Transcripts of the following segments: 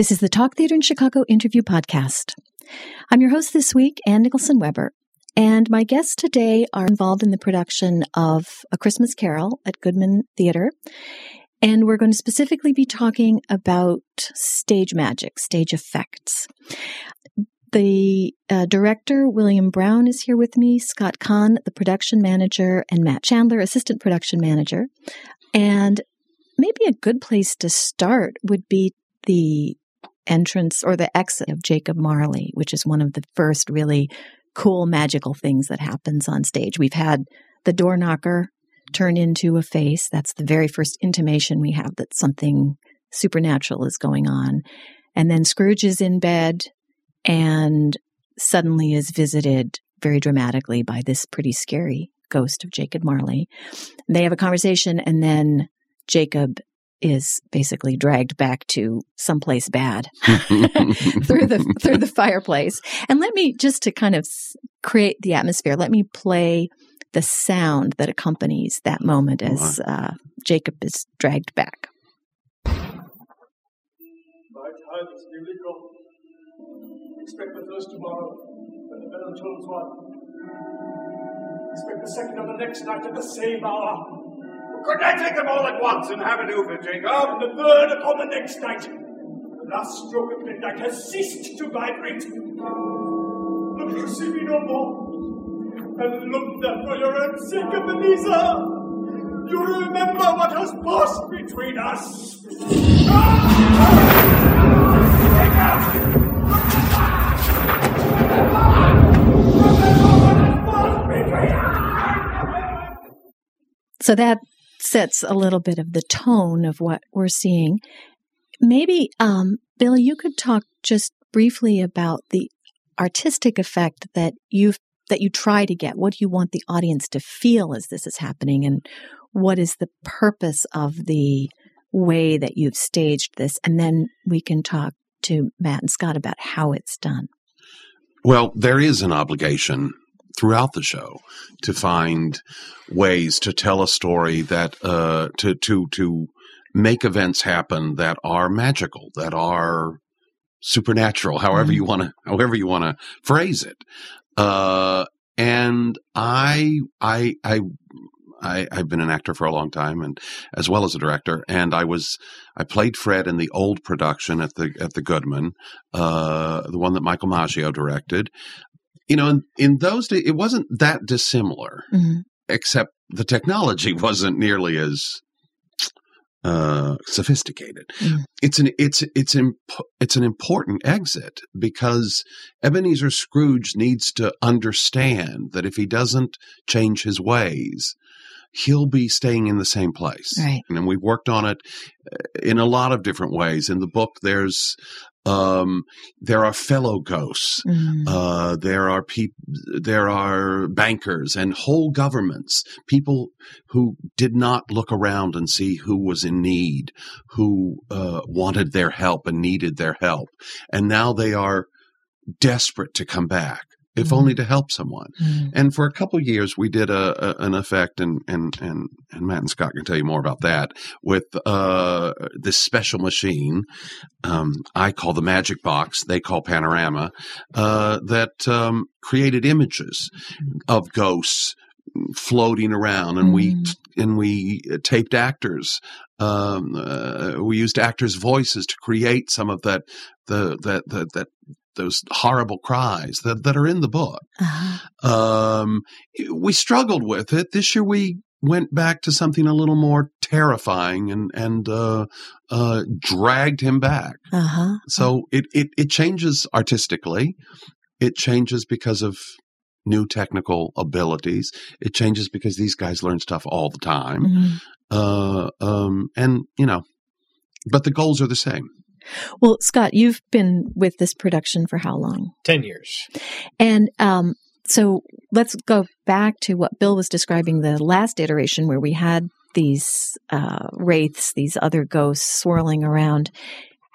This is the Talk Theater in Chicago interview podcast. I'm your host this week, Ann Nicholson Weber, and my guests today are involved in the production of A Christmas Carol at Goodman Theater, and we're going to specifically be talking about stage magic, stage effects. The director, William Brown, is here with me, Scott Kahn, the production manager, and Matt Chandler, assistant production manager. And maybe a good place to start would be the entrance or the exit of Jacob Marley, which is one of the first really cool magical things that happens on stage. We've had the door knocker turn into a face. That's the very first intimation we have that something supernatural is going on. And then Scrooge is in bed and suddenly is visited very dramatically by this pretty scary ghost of Jacob Marley. They have a conversation, and then Jacob is basically dragged back to someplace bad through the fireplace. And let me, just to kind of create the atmosphere, let me play the sound that accompanies that moment as Jacob is dragged back. My time is nearly gone. Expect the first tomorrow, when the bell tolls one. Expect the second on the next night at the same hour. Couldn't I take them all at once and have an over, Jacob? And the third upon the next night. The last stroke of midnight has ceased to vibrate. Look, you see me no more. And look that for your own sake, Ebenezer. You remember what has passed between us. Jacob! So that sets a little bit of the tone of what we're seeing. Maybe, Bill, you could talk just briefly about the artistic effect that you try to get. What do you want the audience to feel as this is happening, and what is the purpose of the way that you've staged this? And then we can talk to Matt and Scott about how it's done. Well, there is an obligation throughout the show to find ways to tell a story that to make events happen that are magical, that are supernatural, however you want to phrase it. And I've been an actor for a long time, and as well as a director. And I played Fred in the old production at the Goodman, the one that Michael Maggio directed. You know, in those days, it wasn't that dissimilar, except the technology wasn't nearly as sophisticated. Mm-hmm. It's an important exit, because Ebenezer Scrooge needs to understand that if he doesn't change his ways, he'll be staying in the same place. Right. And we've worked on it in a lot of different ways. In the book, there are fellow ghosts. Mm-hmm. There are bankers and whole governments, people who did not look around and see who was in need, who wanted their help and needed their help. And now they are desperate to come back, if only to help someone. Mm-hmm. And for a couple of years, we did an effect, and Matt and Scott can tell you more about that, with this special machine I call the Magic Box, they call Panorama, that created images of ghosts floating around, and we taped actors. We used actors' voices to create some of that those horrible cries that are in the book. Uh-huh. We struggled with it. This year we went back to something a little more terrifying and dragged him back. Uh-huh. So it changes artistically. It changes because of new technical abilities. It changes because these guys learn stuff all the time. Mm-hmm. But the goals are the same. Well, Scott, you've been with this production for how long? 10 years. And so let's go back to what Bill was describing, the last iteration where we had these wraiths, these other ghosts swirling around.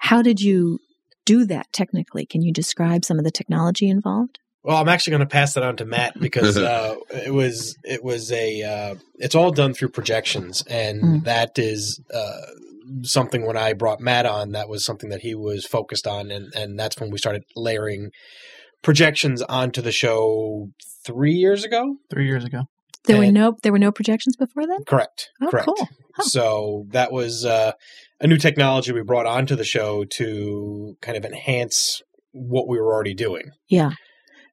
How did you do that technically? Can you describe some of the technology involved? Well, I'm actually going to pass that on to Matt, because it's all done through projections, and that is something when I brought Matt on, that was something that he was focused on. And that's when we started layering projections onto the show 3 years ago. 3 years ago. There were no projections before then? Correct. Oh, correct. Cool. Huh. So that was a new technology we brought onto the show to kind of enhance what we were already doing. Yeah.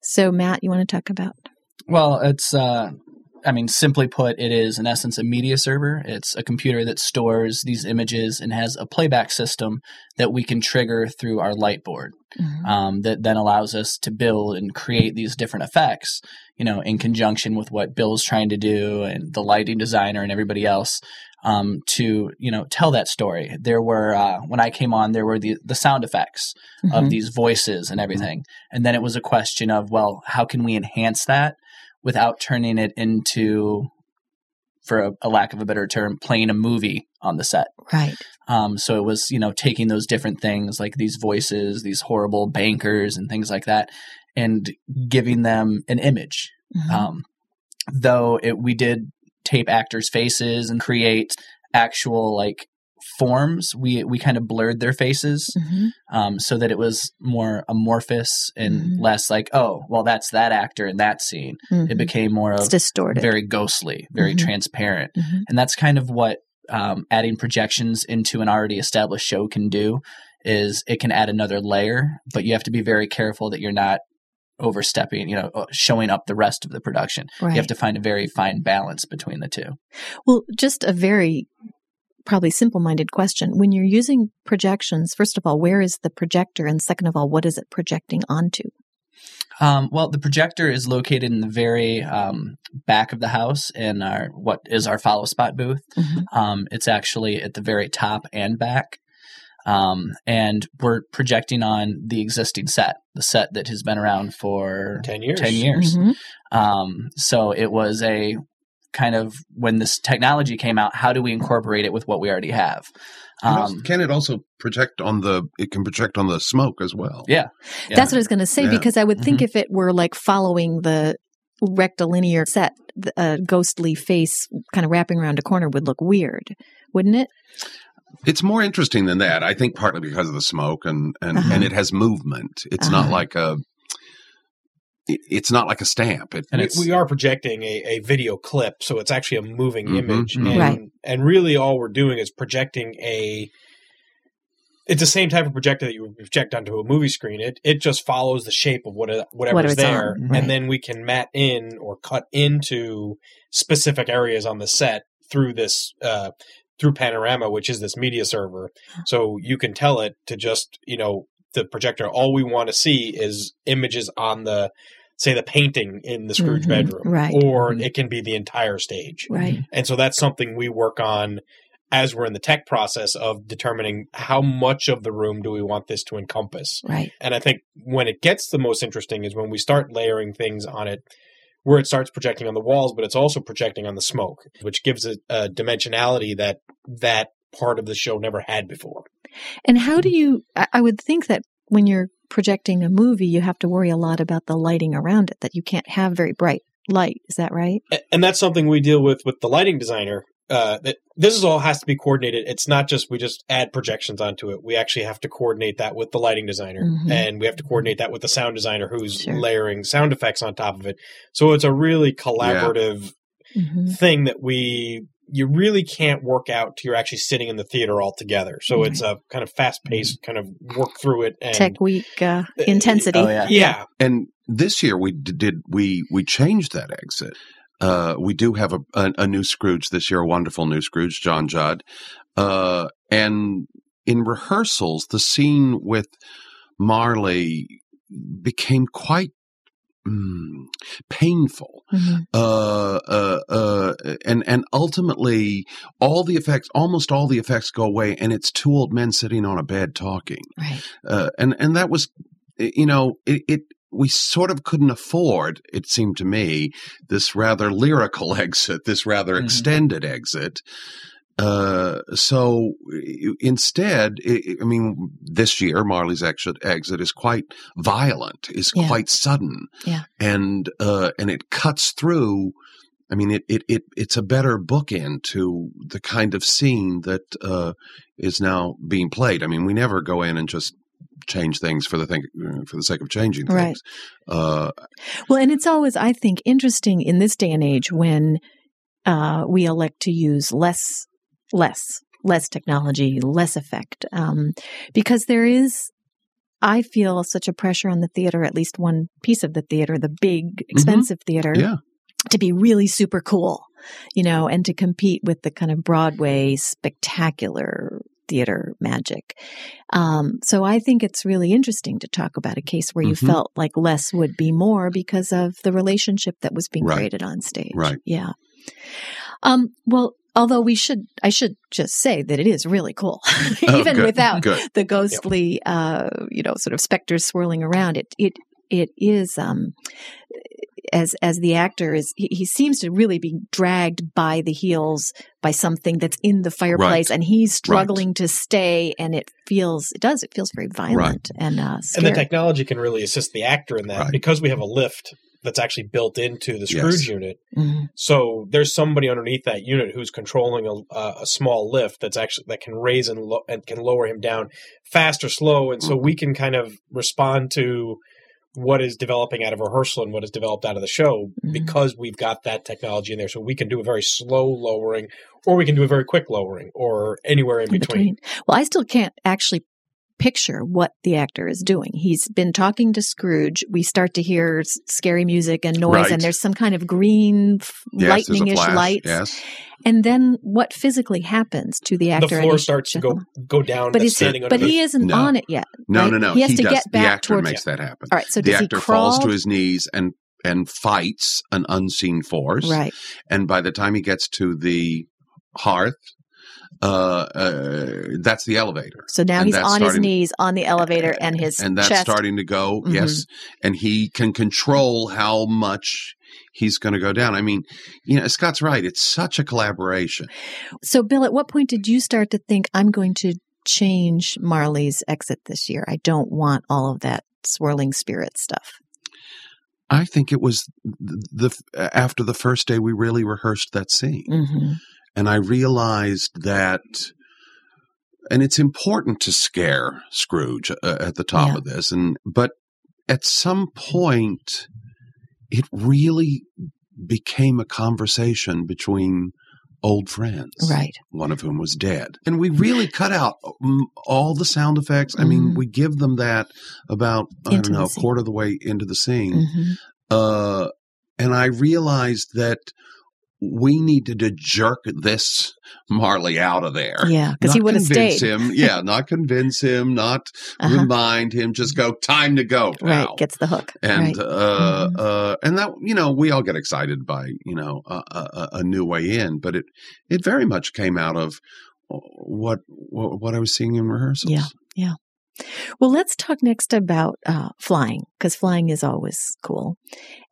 So, Matt, you want to talk about? Well, it's, simply put, it is, in essence, a media server. It's a computer that stores these images and has a playback system that we can trigger through our light board. Mm-hmm. That then allows us to build and create these different effects, in conjunction with what Bill's trying to do and the lighting designer and everybody else, to tell that story. There were, when I came on, there were the sound effects mm-hmm. of these voices and everything. Mm-hmm. And then it was a question of, well, how can we enhance that without turning it into, for a lack of a better term, playing a movie on the set. Right. So it was, taking those different things like these voices, these horrible bankers and things like that, and giving them an image. Mm-hmm. We did tape actors' faces and create actual forms. We kind of blurred their faces mm-hmm. So that it was more amorphous and mm-hmm. less that's that actor in that scene. Mm-hmm. It became more of distorted, very ghostly, very mm-hmm. transparent. Mm-hmm. And that's kind of what adding projections into an already established show can do, is it can add another layer, but you have to be very careful that you're not overstepping, showing up the rest of the production. Right. You have to find a very fine balance between the two. Well, just a very probably simple-minded question. When you're using projections, first of all, where is the projector? And second of all, what is it projecting onto? The projector is located in the very back of the house in what is our follow spot booth. Mm-hmm. It's actually at the very top and back. And we're projecting on the existing set, the set that has been around for 10 years. Mm-hmm. So it was a kind of, when this technology came out, how do we incorporate it with what we already have? It can project on the smoke as well. Yeah. That's what I was going to say, because I would think mm-hmm. if it were following the rectilinear set, a ghostly face kind of wrapping around a corner would look weird, wouldn't it? It's more interesting than that. I think partly because of the smoke and, uh-huh. and it has movement. It's uh-huh. It's not like a stamp. We are projecting a video clip, so it's actually a moving mm-hmm, image. Mm-hmm. And really all we're doing is projecting it's the same type of projector that you would project onto a movie screen. It just follows the shape of whatever's there. On, right. And then we can mat in or cut into specific areas on the set through this through Panorama, which is this media server. So you can tell it to just, the projector, all we want to see is images on the painting in the Scrooge mm-hmm, bedroom, right. or mm-hmm. it can be the entire stage. Right. And so that's something we work on as we're in the tech process of determining how much of the room do we want this to encompass. Right. And I think when it gets the most interesting is when we start layering things on it, where it starts projecting on the walls, but it's also projecting on the smoke, which gives it a dimensionality that part of the show never had before. And how do you, I would think that when you're projecting a movie, you have to worry a lot about the lighting around it, that you can't have very bright light. Is that right? And that's something we deal with the lighting designer. That this is all has to be coordinated. It's not just we just add projections onto it. We actually have to coordinate that with the lighting designer, mm-hmm. and we have to coordinate that with the sound designer who's sure. layering sound effects on top of it. So it's a really collaborative mm-hmm. thing that you really can't work out till you're actually sitting in the theater all together. So right. it's a kind of fast-paced kind of work through it. And Tech Week intensity. Oh, yeah. And this year we changed that exit. We do have a new Scrooge this year, a wonderful new Scrooge, John Judd. And in rehearsals, the scene with Marley became quite painful. Mm-hmm. And ultimately almost all the effects go away, and it's two old men sitting on a bed talking. Right. And that was, we sort of couldn't afford, it seemed to me, this rather lyrical exit, this rather mm-hmm. extended exit. So instead, this year, Marley's exit is quite violent, is quite sudden. Yeah. And it cuts through I mean, it's a better bookend to the kind of scene that is now being played. I mean, we never go in and just change things for the sake of changing things. Right. Well, and it's always, I think, interesting in this day and age when we elect to use less technology, less effect, because there is, I feel, such a pressure on the theater, at least one piece of the theater, the big, expensive theater, to be really super cool, you know, and to compete with the kind of Broadway spectacular theater magic. So I think it's really interesting to talk about a case where you felt like less would be more because of the relationship that was being created on stage. Right. Yeah. Well, although I should just say that it is really cool, even without the ghostly, sort of specters swirling around. It is, as the actor is, he seems to really be dragged by the heels by something that's in the fireplace, and he's struggling to stay. And it feels very violent and scary. And the technology can really assist the actor in that because we have a lift that's actually built into the Scrooge unit. Mm-hmm. So there's somebody underneath that unit who's controlling a small lift that's actually that can raise and can lower him down fast or slow. And so we can kind of respond to what is developing out of rehearsal and what is developed out of the show because we've got that technology in there. So we can do a very slow lowering, or we can do a very quick lowering, or anywhere in between. Well, I still can't actually picture what the actor is doing. He's been talking to Scrooge. We start to hear scary music and noise, and there's some kind of green lightning-ish lights. Yes. And then what physically happens to the actor? The floor starts to go down. But, he isn't on it yet. No, no. He has to get back. The actor makes that happen. All right. So the actor falls to his knees and fights an unseen force. Right. And by the time he gets to the hearth, that's the elevator. So now he's on his knees on the elevator, and his chest. And that's starting to go, yes. And he can control how much he's going to go down. I mean, you know, Scott's right. It's such a collaboration. So, Bill, at what point did you start to think, I'm going to change Marley's exit this year? I don't want all of that swirling spirit stuff. I think it was after the first day we really rehearsed that scene. Mm-hmm. And I realized that, and it's important to scare Scrooge at the top of this, but at some point, it really became a conversation between old friends, one of whom was dead. And we really cut out all the sound effects. I mean, we give them that about, a quarter of the way into the scene. And I realized that we needed to jerk this Marley out of there. Yeah, because he would have stayed. Not convince him, not remind him, just go, time to go, pal. Right, gets the hook. And and that, you know, we all get excited by, you know, a new way in, but it very much came out of what I was seeing in rehearsals. Yeah. Well, let's talk next about flying, because flying is always cool.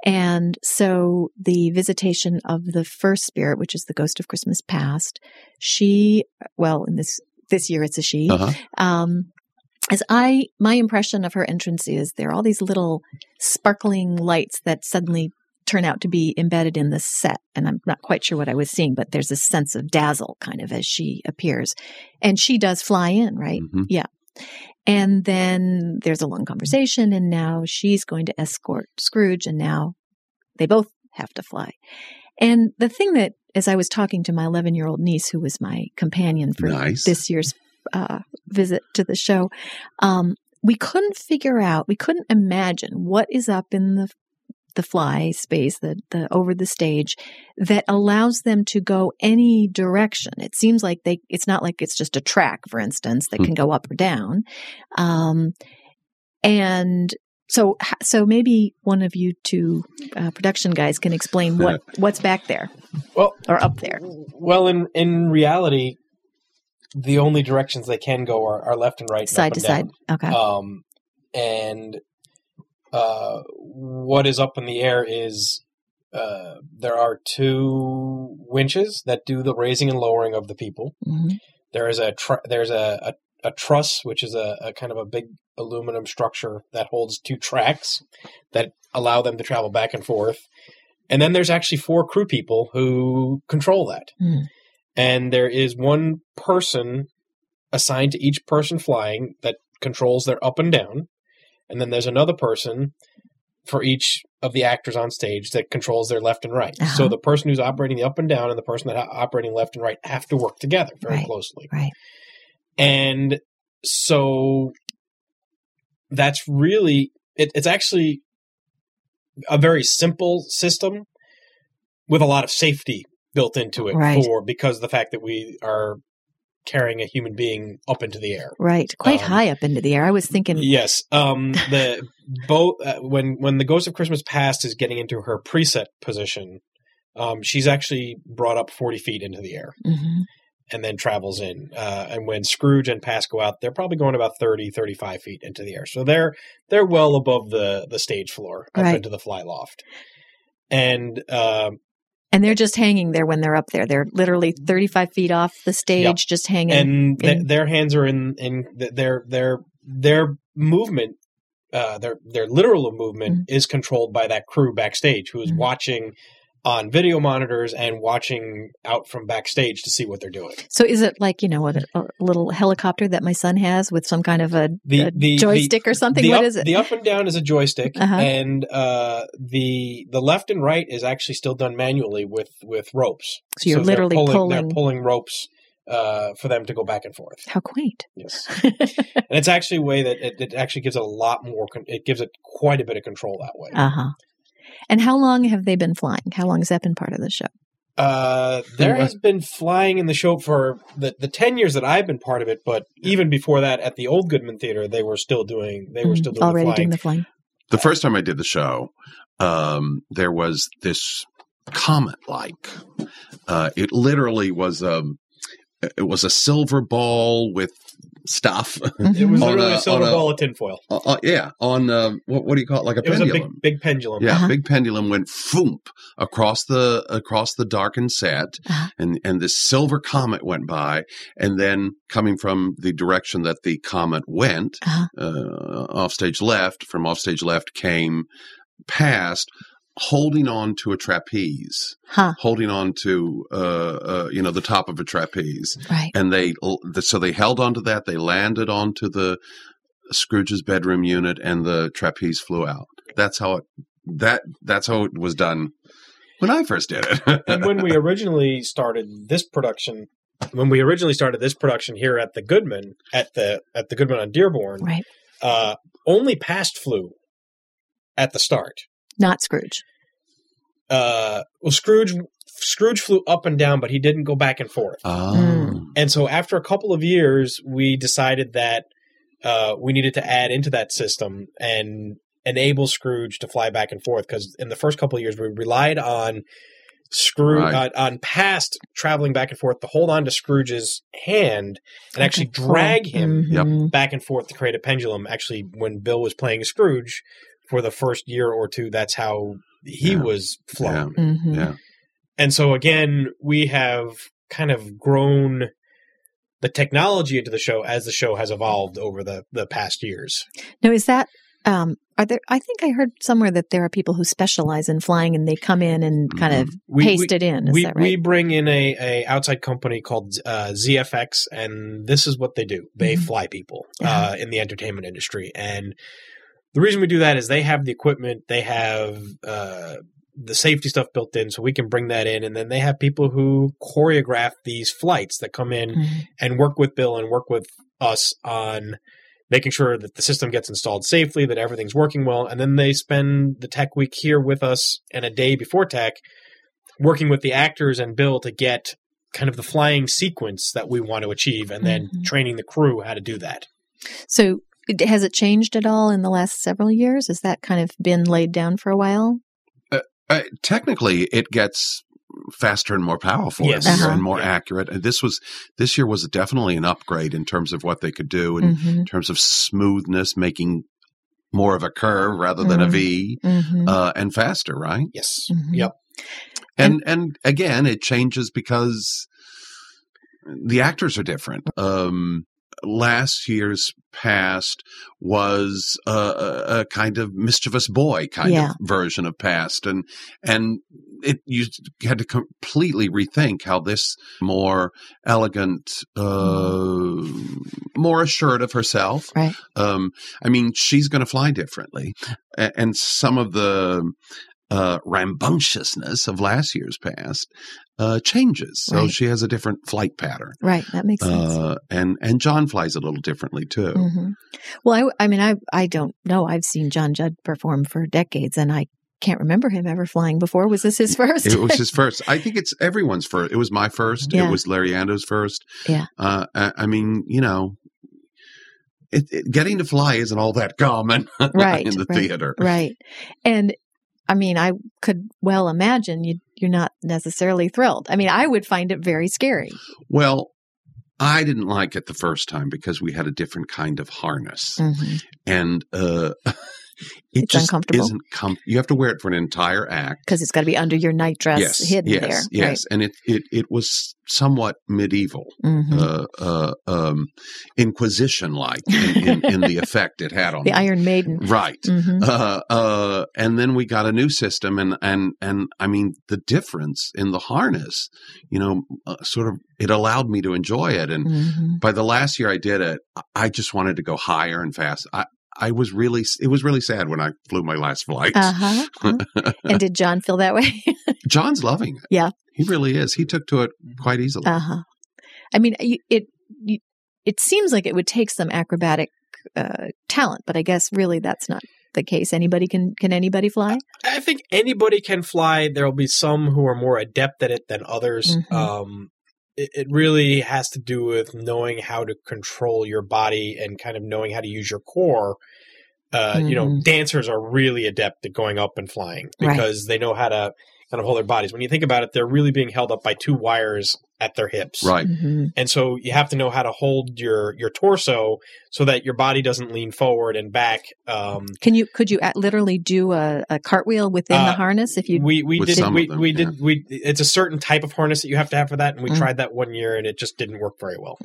And so the visitation of the first spirit, which is the ghost of Christmas past, she, well, in this year it's a she. My impression of her entrance is there are all these little sparkling lights that suddenly turn out to be embedded in the set. And I'm not quite sure what I was seeing, but there's a sense of dazzle kind of as she appears. And she does fly in, right? Mm-hmm. Yeah. And then there's a long conversation, and now she's going to escort Scrooge, and now they both have to fly. And the thing that, as I was talking to my 11-year-old niece, who was my companion for this year's visit to the show, we couldn't figure out, we couldn't imagine what is up in the fly space, over the stage, that allows them to go any direction. It seems like it's not like it's just a track, for instance, that can go up or down. And so maybe one of you two production guys can explain what's back there or up there. Well, in reality, the only directions they can go are left and right. Side and up and down. Okay. What is up in the air is there are two winches that do the raising and lowering of the people. Mm-hmm. There is a truss, which is a kind of a big aluminum structure that holds two tracks that allow them to travel back and forth. And then there's actually 4 crew people who control that. Mm. And there is one person assigned to each person flying that controls their up and down. And then there's another person for each of the actors on stage that controls their left and right. Uh-huh. So the person who's operating the up and down and the person that's operating left and right have to work together very closely. Right. And so that's really, it's actually a very simple system with a lot of safety built into it because of the fact that we are carrying a human being up into the air. Right. Quite high up into the air. I was thinking. Yes. The when the Ghost of Christmas Past is getting into her preset position, she's actually brought up 40 feet into the air and then travels in. And when Scrooge and Past go out, they're probably going about 30, 35 feet into the air. So they're well above the stage floor up into the fly loft. And they're just hanging there when they're up there. They're literally 35 feet off the stage, just hanging. And their hands are in their movement, their literal movement is controlled by that crew backstage who is watching on video monitors and watching out from backstage to see what they're doing. So is it like, a little helicopter that my son has with some kind of a joystick or something? What is it? The up and down is a joystick, and the left and right is actually still done manually with ropes. So you're literally pulling ropes for them to go back and forth. How quaint. Yes. And it's actually a way that it actually gives it a lot more, it gives it quite a bit of control that way. Uh-huh. And how long have they been flying? How long has that been part of the show? There has been flying in the show for the 10 years that I've been part of it, but even before that at the old Goodman Theater, they were still doing the flying. The first time I did the show, there was this comet-like. It literally was a silver ball with stuff. It was literally a silver ball of tinfoil. What do you call it? Like a pendulum. It was a big pendulum. Yeah, big pendulum went foomp across the darkened set, and this silver comet went by, and then coming from the direction that the comet went, from offstage left came Past, holding on to a trapeze, holding on to the top of a trapeze, and they held onto that. They landed onto the Scrooge's bedroom unit, and the trapeze flew out. That's how it was done when I first did it. And when we originally started this production, here at the Goodman, at the Goodman on Dearborn, only Past flew at the start. Not Scrooge. Scrooge flew up and down, but he didn't go back and forth. Oh. And so after a couple of years, we decided that we needed to add into that system and enable Scrooge to fly back and forth, because in the first couple of years, we relied on Scrooge on Past traveling back and forth to hold on to Scrooge's hand and actually drag him back and forth to create a pendulum. Actually, when Bill was playing Scrooge, for the first year or two, that's how he was flown. Yeah. Mm-hmm. Yeah. And so, again, we have kind of grown the technology into the show as the show has evolved over the past years. Now, is that are there? I think I heard somewhere that there are people who specialize in flying, and they come in and kind of paste it in. Is that right? We bring in a outside company called ZFX, and this is what they do. They fly people in the entertainment industry. And the reason we do that is they have the equipment, they have the safety stuff built in, so we can bring that in. And then they have people who choreograph these flights that come in and work with Bill and work with us on making sure that the system gets installed safely, that everything's working well. And then they spend the tech week here with us and a day before tech working with the actors and Bill to get kind of the flying sequence that we want to achieve, and then training the crew how to do that. So has it changed at all in the last several years? Has that kind of been laid down for a while? Technically, it gets faster and more powerful and more accurate. And this year was definitely an upgrade in terms of what they could do, in terms of smoothness, making more of a curve rather than a V, and faster, right? Yes. Mm-hmm. Yep. And again, it changes because the actors are different. last year's Past was a kind of mischievous boy kind of version of Past, and you had to completely rethink how this more elegant, more assured of herself. Right. I mean, she's going to fly differently, and some of the rambunctiousness of last year's Past changes. So she has a different flight pattern. Right. That makes sense. And John flies a little differently too. Mm-hmm. Well, I mean, I don't know. I've seen John Judd perform for decades, and I can't remember him ever flying before. Was this his first? It was his first. I think it's everyone's first. It was my first. Yeah. It was Larry Ando's first. Yeah. I mean, you know, getting to fly isn't all that common in the theater. Right. And I mean, I could well imagine you're not necessarily thrilled. I mean, I would find it very scary. Well, I didn't like it the first time because we had a different kind of harness. Mm-hmm. And it's just uncomfortable. You have to wear it for an entire act. Because it's got to be under your nightdress, hidden there. Yes, yes. Right. And it was somewhat medieval, Inquisition-like in the effect it had on the Iron Maiden. Right. Mm-hmm. And then we got a new system. And I mean, the difference in the harness, you know, sort of, it allowed me to enjoy it. And by the last year I did it, I just wanted to go higher and fast. It was really sad when I flew my last flight. And did John feel that way? John's loving it. Yeah. He really is. He took to it quite easily. I mean, it seems like it would take some acrobatic talent, but I guess really that's not the case. Can anybody fly? I think anybody can fly. There'll be some who are more adept at it than others. It really has to do with knowing how to control your body and kind of knowing how to use your core. You know, dancers are really adept at going up and flying because they know how to kind of hold their bodies. When you think about it, they're really being held up by two wires at their hips. Right. Mm-hmm. And so you have to know how to hold your torso so that your body doesn't lean forward and back. Could you literally do a cartwheel within the harness? If you we did. It's a certain type of harness that you have to have for that, and we tried that one year, and it just didn't work very well.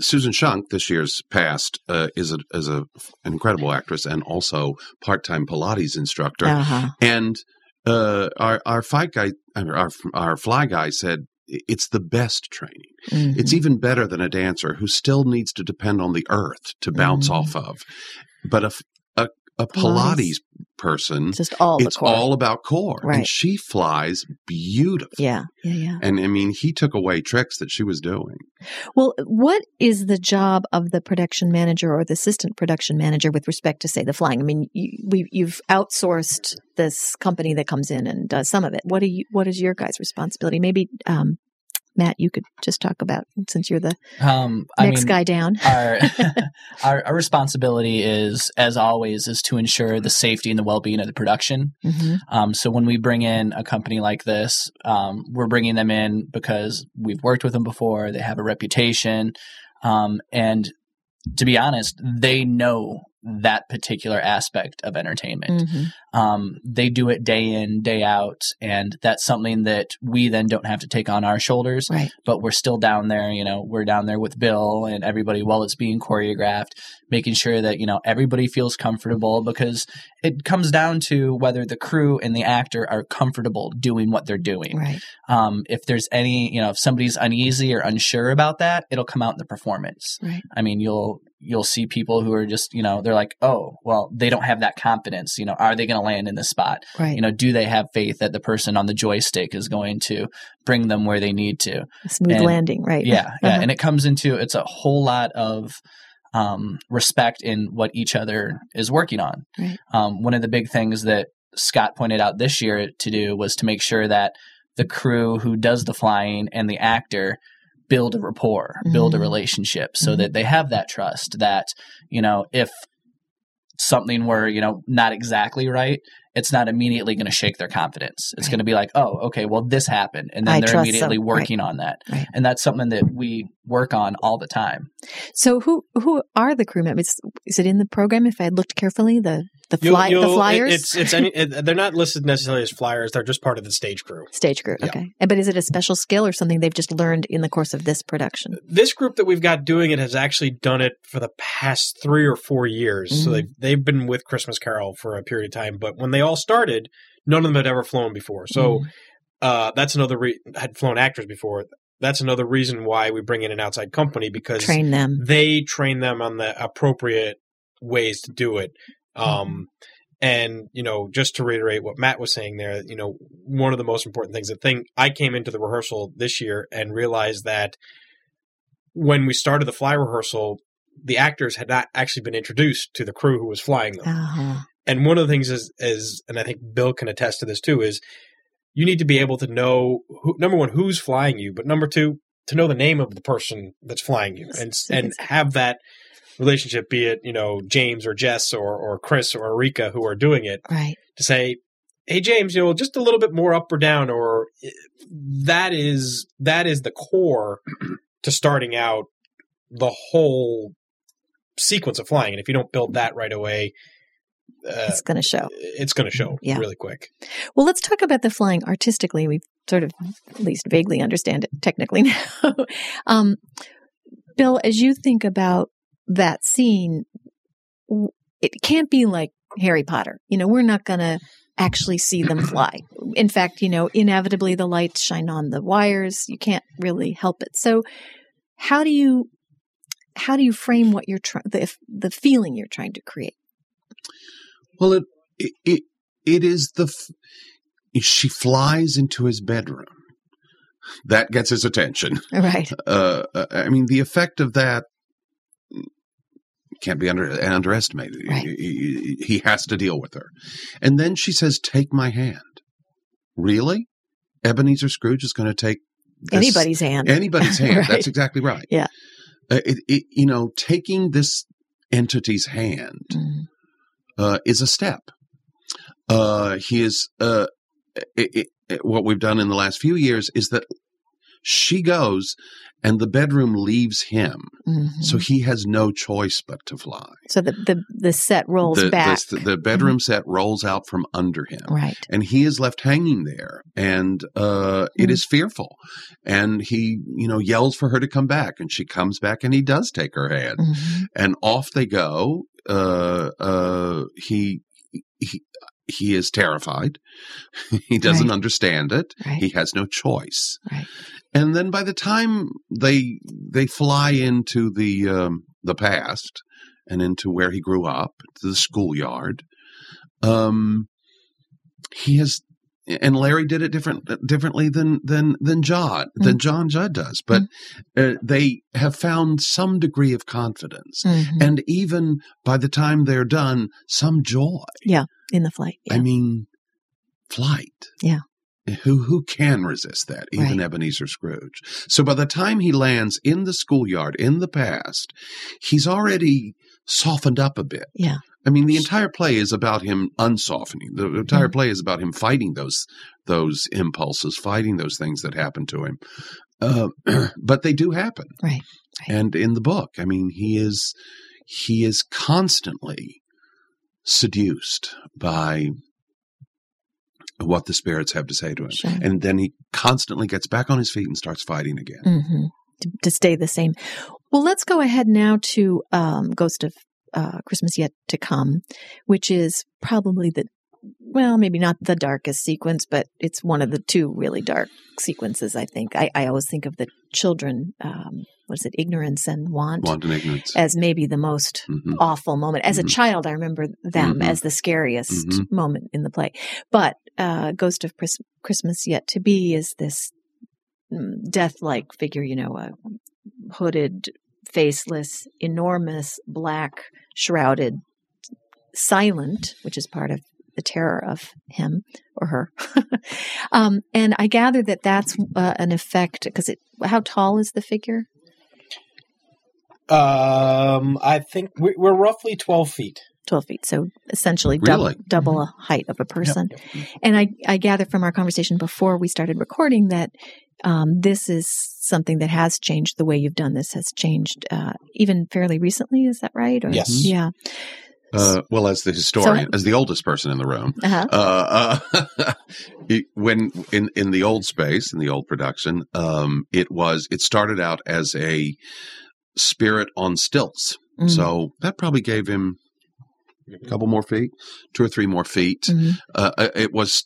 Susan Schunk, this year's Past, is an incredible actress and also part-time Pilates instructor, and. Our fly guy said it's the best training. It's even better than a dancer who still needs to depend on the earth to bounce off of. But a Pilates person, all about core. Right. And she flies beautifully. Yeah. And I mean, he took away tricks that she was doing. Well, what is the job of the production manager or the assistant production manager with respect to, say, the flying? I mean, you've outsourced this company that comes in and does some of it. What is your guys' responsibility? Maybe, Matt, you could just talk about, since you're the guy down. Our responsibility is, as always, is to ensure the safety and the well-being of the production. So when we bring in a company like this, we're bringing them in because we've worked with them before. They have a reputation. And to be honest, they know that particular aspect of entertainment. They do it day in, day out, and that's something that we then don't have to take on our shoulders, but we're still down there, you know, we're down there with Bill and everybody while it's being choreographed, making sure that, you know, everybody feels comfortable, because it comes down to whether the crew and the actor are comfortable doing what they're doing. If there's any, you know, if somebody's uneasy or unsure about that, it'll come out in the performance. I mean, you'll see people who are just, you know, they're like, oh, well, they don't have that confidence. You know, are they going to land in this spot? You know, do they have faith that the person on the joystick is going to bring them where they need to? Smooth landing, right? Yeah. And it comes into, it's a whole lot of respect in what each other is working on. One of the big things that Scott pointed out this year to do was to make sure that the crew who does the flying and the actor build a rapport, build a relationship, so that they have that trust that, you know, if something were, you know, not exactly right, it's not immediately going to shake their confidence. It's going to be like, oh, okay, well, this happened. And then they're immediately working on that. And that's something that we work on all the time. So who are the crew members? Is it in the program? If I had looked carefully, the flyers? They're not listed necessarily as flyers. They're just part of the stage crew. Stage crew, okay. Yeah. But is it a special skill or something they've just learned in the course of this production? This group that we've got doing it has actually done it for the past 3 or 4 years. Mm-hmm. So they've been with Christmas Carol for a period of time. But when they all started, none of them had ever flown before. So that's another had flown actors before. That's another reason why we bring in an outside company, because they train them on the appropriate ways to do it. And, you know, just to reiterate what Matt was saying there, you know, one of the most important things, I came into the rehearsal this year and realized that when we started the fly rehearsal, the actors had not actually been introduced to the crew who was flying them. Uh-huh. And one of the things is, and I think Bill can attest to this too, is you need to be able to know, number one, who's flying you, but number two, to know the name of the person that's flying you and have that relationship, be it, you know, James or Jess or Chris or Erika who are doing it, right? To say, hey, James, you know, just a little bit more up or down, or that is the core to starting out the whole sequence of flying. And if you don't build that right away, it's going to show. It's going to show really quick. Well, let's talk about the flying artistically. We sort of at least vaguely understand it technically now. Bill, as you think about that scene, it can't be like Harry Potter. You know, we're not going to actually see them fly. In fact, you know, inevitably the lights shine on the wires. You can't really help it. So how do you frame what you're the feeling you're trying to create? Well, it is she flies into his bedroom. That gets his attention. Right. I mean, the effect of that can't be underestimated. Right. He has to deal with her. And then she says, take my hand. Really? Ebenezer Scrooge is going to take anybody's hand. Anybody's hand. Right. That's exactly right. Yeah. You know, taking this entity's hand is a step. He is what we've done in the last few years is that she goes and the bedroom leaves him. Mm-hmm. So he has no choice but to fly. So the set rolls back. The bedroom set rolls out from under him. Right. And he is left hanging there. And it is fearful. And he, you know, yells for her to come back. And she comes back and he does take her hand. Mm-hmm. And off they go. He is terrified. He doesn't understand it. Right. He has no choice. Right. And then by the time they fly into the past and into where he grew up, to the schoolyard, he has. And Larry did it differently than John Judd does, but they have found some degree of confidence, and even by the time they're done, some joy. Yeah, in the flight. Yeah. I mean, flight. Yeah. Who can resist that? Even Ebenezer Scrooge. So by the time he lands in the schoolyard in the past, he's already softened up a bit. Yeah. I mean, the entire play is about him unsoftening. The entire play is about him fighting those impulses, fighting those things that happen to him. But they do happen. Right. And in the book, I mean, he is constantly seduced by what the spirits have to say to him. Sure. And then he constantly gets back on his feet and starts fighting again. Mm-hmm. To stay the same. Well, let's go ahead now to Ghost of Christmas Yet to Come, which is probably maybe not the darkest sequence, but it's one of the two really dark sequences, I think. I always think of the children, ignorance and want. Want and ignorance. As maybe the most awful moment. As a child, I remember them as the scariest moment in the play. But Ghost of Christmas Yet to Be is this death-like figure, you know, a hooded, faceless, enormous, black, shrouded, silent, which is part of the terror of him or her. And I gather that that's an effect because how tall is the figure? I think we're roughly 12 feet. 12 feet. So essentially double a height of a person. Yep. And I gather from our conversation before we started recording that this is something that has changed. The way you've done this has changed even fairly recently. Is that right? Or, yes. Yeah. Well, as the historian, as the oldest person in the room, when in the old space, in the old production, it started out as a spirit on stilts. Mm-hmm. So that probably gave him a couple more feet, 2 or 3 more feet. Mm-hmm.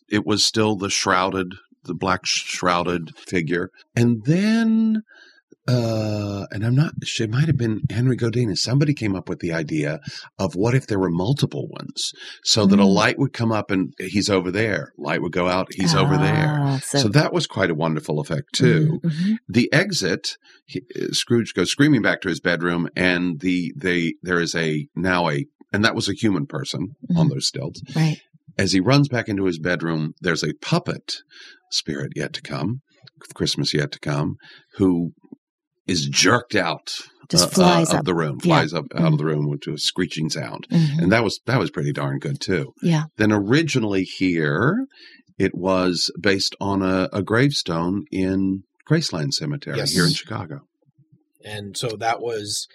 It was still the black shrouded figure. And then, it might have been Henry Godin. Somebody came up with the idea of what if there were multiple ones, so that a light would come up and he's over there, light would go out, he's over there. So that was quite a wonderful effect too. Mm-hmm. The exit, Scrooge goes screaming back to his bedroom, and and that was a human person on those stilts. Right. As he runs back into his bedroom, there's a puppet spirit yet to come, Christmas yet to come, who is jerked out out of the room with a screeching sound. Mm-hmm. And that was pretty darn good too. Yeah. Then originally here, it was based on a gravestone in Graceland Cemetery here in Chicago. And so that was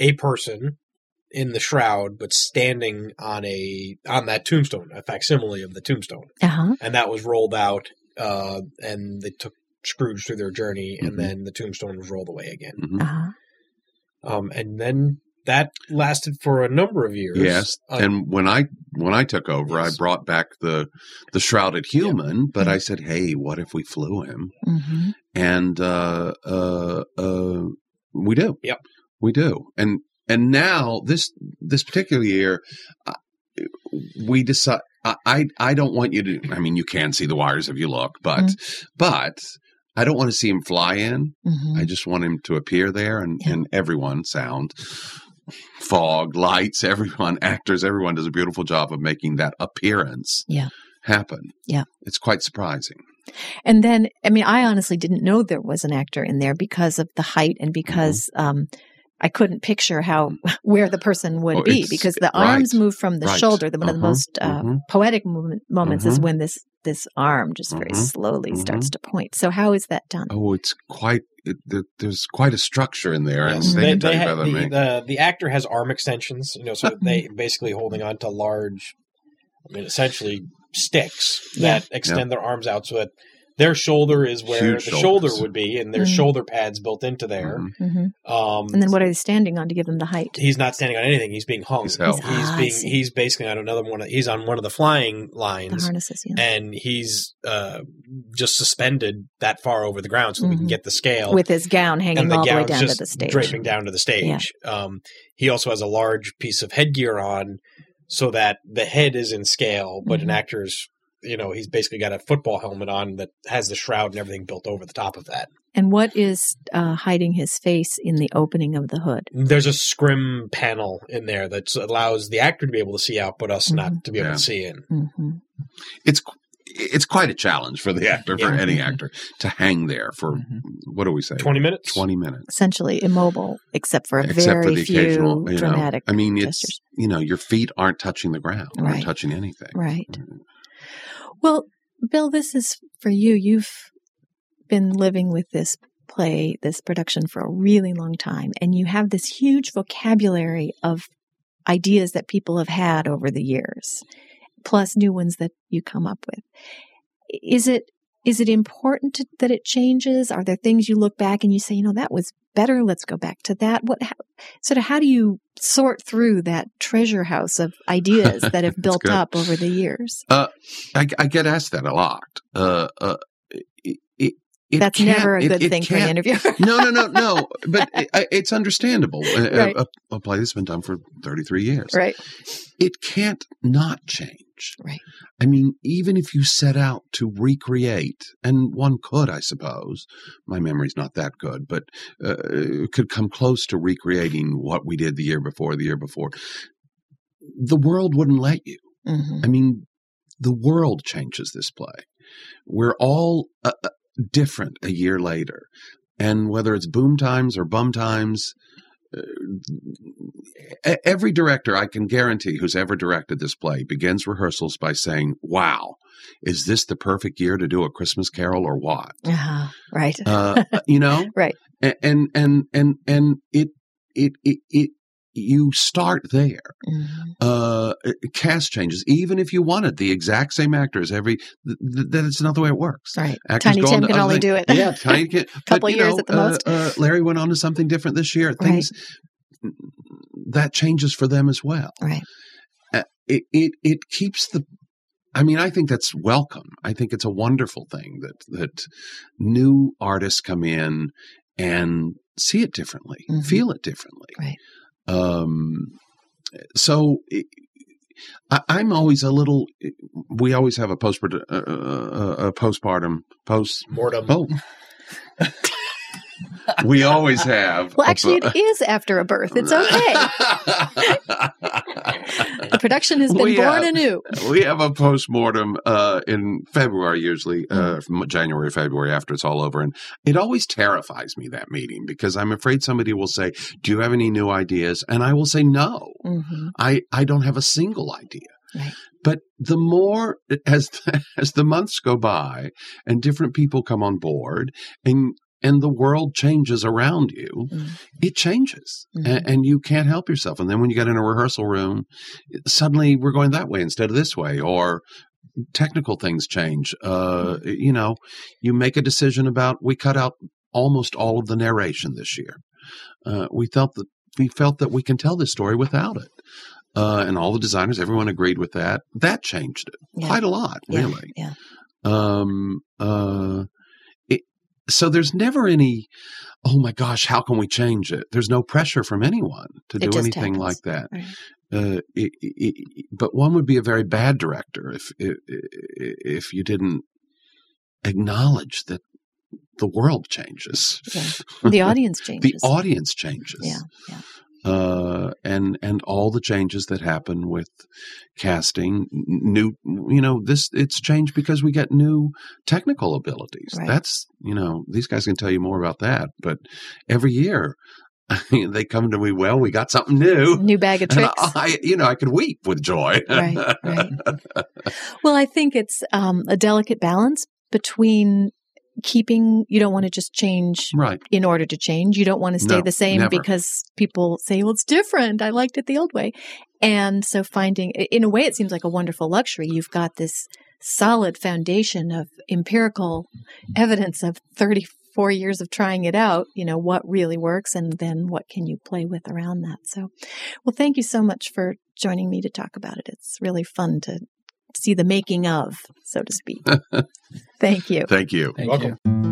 a person in the shroud, but standing on that tombstone, a facsimile of the tombstone. Uh-huh. And that was rolled out, and they took Scrooge through their journey, and then the tombstone was rolled away again. Mm-hmm. Uh-huh. And then that lasted for a number of years. Yes, and when I took over, I brought back the shrouded human, but I said, hey, what if we flew him? Mm-hmm. And we do. Yep. We do. And now this particular year, we decide. I don't want you to. I mean, you can see the wires if you look, but I don't want to see him fly in. Mm-hmm. I just want him to appear there, and everyone, sound, fog, lights, everyone, actors, everyone does a beautiful job of making that appearance happen. Yeah, it's quite surprising. And then, I mean, I honestly didn't know there was an actor in there because of the height and because. I couldn't picture where the person would be, because the arms move from the shoulder. One of the most poetic moments is when this arm just very slowly starts to point. So how is that done? Oh, it's quite there's quite a structure in there. Yes. The actor has arm extensions, so they basically holding on to large, essentially sticks that extend their arms out so that their shoulder is where shoulder would be, and there's shoulder pads built into there. Mm-hmm. And then what are they standing on to give them the height? He's not standing on anything. He's being hung. He's basically on another one. He's on one of the flying lines. The harnesses, and he's just suspended that far over the ground so that we can get the scale. With his gown hanging all the way down to the stage. Draping down to the stage. Yeah. He also has a large piece of headgear on so that the head is in scale, but an actor's he's basically got a football helmet on that has the shroud and everything built over the top of that. And what is hiding his face in the opening of the hood? There's a scrim panel in there that allows the actor to be able to see out, but us not to be able to see in. Mm-hmm. It's quite a challenge for the actor, for any actor, to hang there for, what do we say? 20 minutes? 20 minutes. Essentially immobile, except for the occasional dramatic gestures. It's, your feet aren't touching the ground, aren't touching anything. Right. Mm-hmm. Well, Bill, this is for you. You've been living with this play, this production, for a really long time, and you have this huge vocabulary of ideas that people have had over the years, plus new ones that you come up with. Is it important that it changes? Are there things you look back and you say, that was better, let's go back to that? How do you sort through that treasure house of ideas that have built up over the years? I get asked that a lot. That's never a good thing for an interviewer. No. But it's understandable. Right. A play that's been done for 33 years. Right. It can't not change. Right. Even if you set out to recreate, and one could, I suppose, my memory's not that good, but could come close to recreating what we did the year before, the world wouldn't let you. Mm-hmm. The world changes this play. We're all different a year later. And whether it's boom times or bum times, every director, I can guarantee, who's ever directed this play begins rehearsals by saying, wow, is this the perfect year to do A Christmas Carol or what? Right. You know? Right. And it you start there. Mm-hmm. Cast changes, even if you wanted the exact same actors that's not the way it works. Right. Actors Tiny Tim can only do it. Yeah, Tiny can. A couple years at the most. Larry went on to something different this year. Things that changes for them as well. Right. It keeps the. I mean, I think that's welcome. I think it's a wonderful thing that new artists come in and see it differently, mm-hmm. feel it differently. Right. I'm always a little. We always have a postmortem. Oh. We always have. Well, actually, it is after a birth. It's okay. The production has been born anew. We have a postmortem in February, usually January, February, after it's all over, and it always terrifies me, that meeting, because I'm afraid somebody will say, "Do you have any new ideas?" And I will say, "No, mm-hmm. I don't have a single idea." Right. But the more as the months go by and different people come on board and the world changes around you, mm-hmm. it changes. Mm-hmm. And you can't help yourself. And then when you get in a rehearsal room, suddenly we're going that way instead of this way, or technical things change. Mm-hmm. You know, you make a decision about, we cut out almost all of the narration this year. We felt that we can tell this story without it. And all the designers, everyone agreed with that. That changed it quite a lot, really. Yeah. So there's never any, oh my gosh, how can we change it? There's no pressure from anyone to do anything happens. Like that. Right. But one would be a very bad director if you didn't acknowledge that the world changes. Yeah. The audience changes. The audience changes. Yeah. Yeah. And all the changes that happen with casting, new, you know, it's changed because we get new technical abilities. Right. That's, you know, these guys can tell you more about that, but every year they come to me, well, we got something new bag of tricks. I could weep with joy. Right. Well, I think it's a delicate balance between keeping, you don't want to just change in order to change. You don't want to stay the same because people say, well, it's different. I liked it the old way. And so finding, in a way, it seems like a wonderful luxury. You've got this solid foundation of empirical evidence of 34 years of trying it out, you know, what really works and then what can you play with around that. So, well, thank you so much for joining me to talk about it. It's really fun to see the making of, so to speak. Thank you. Thank you. Welcome.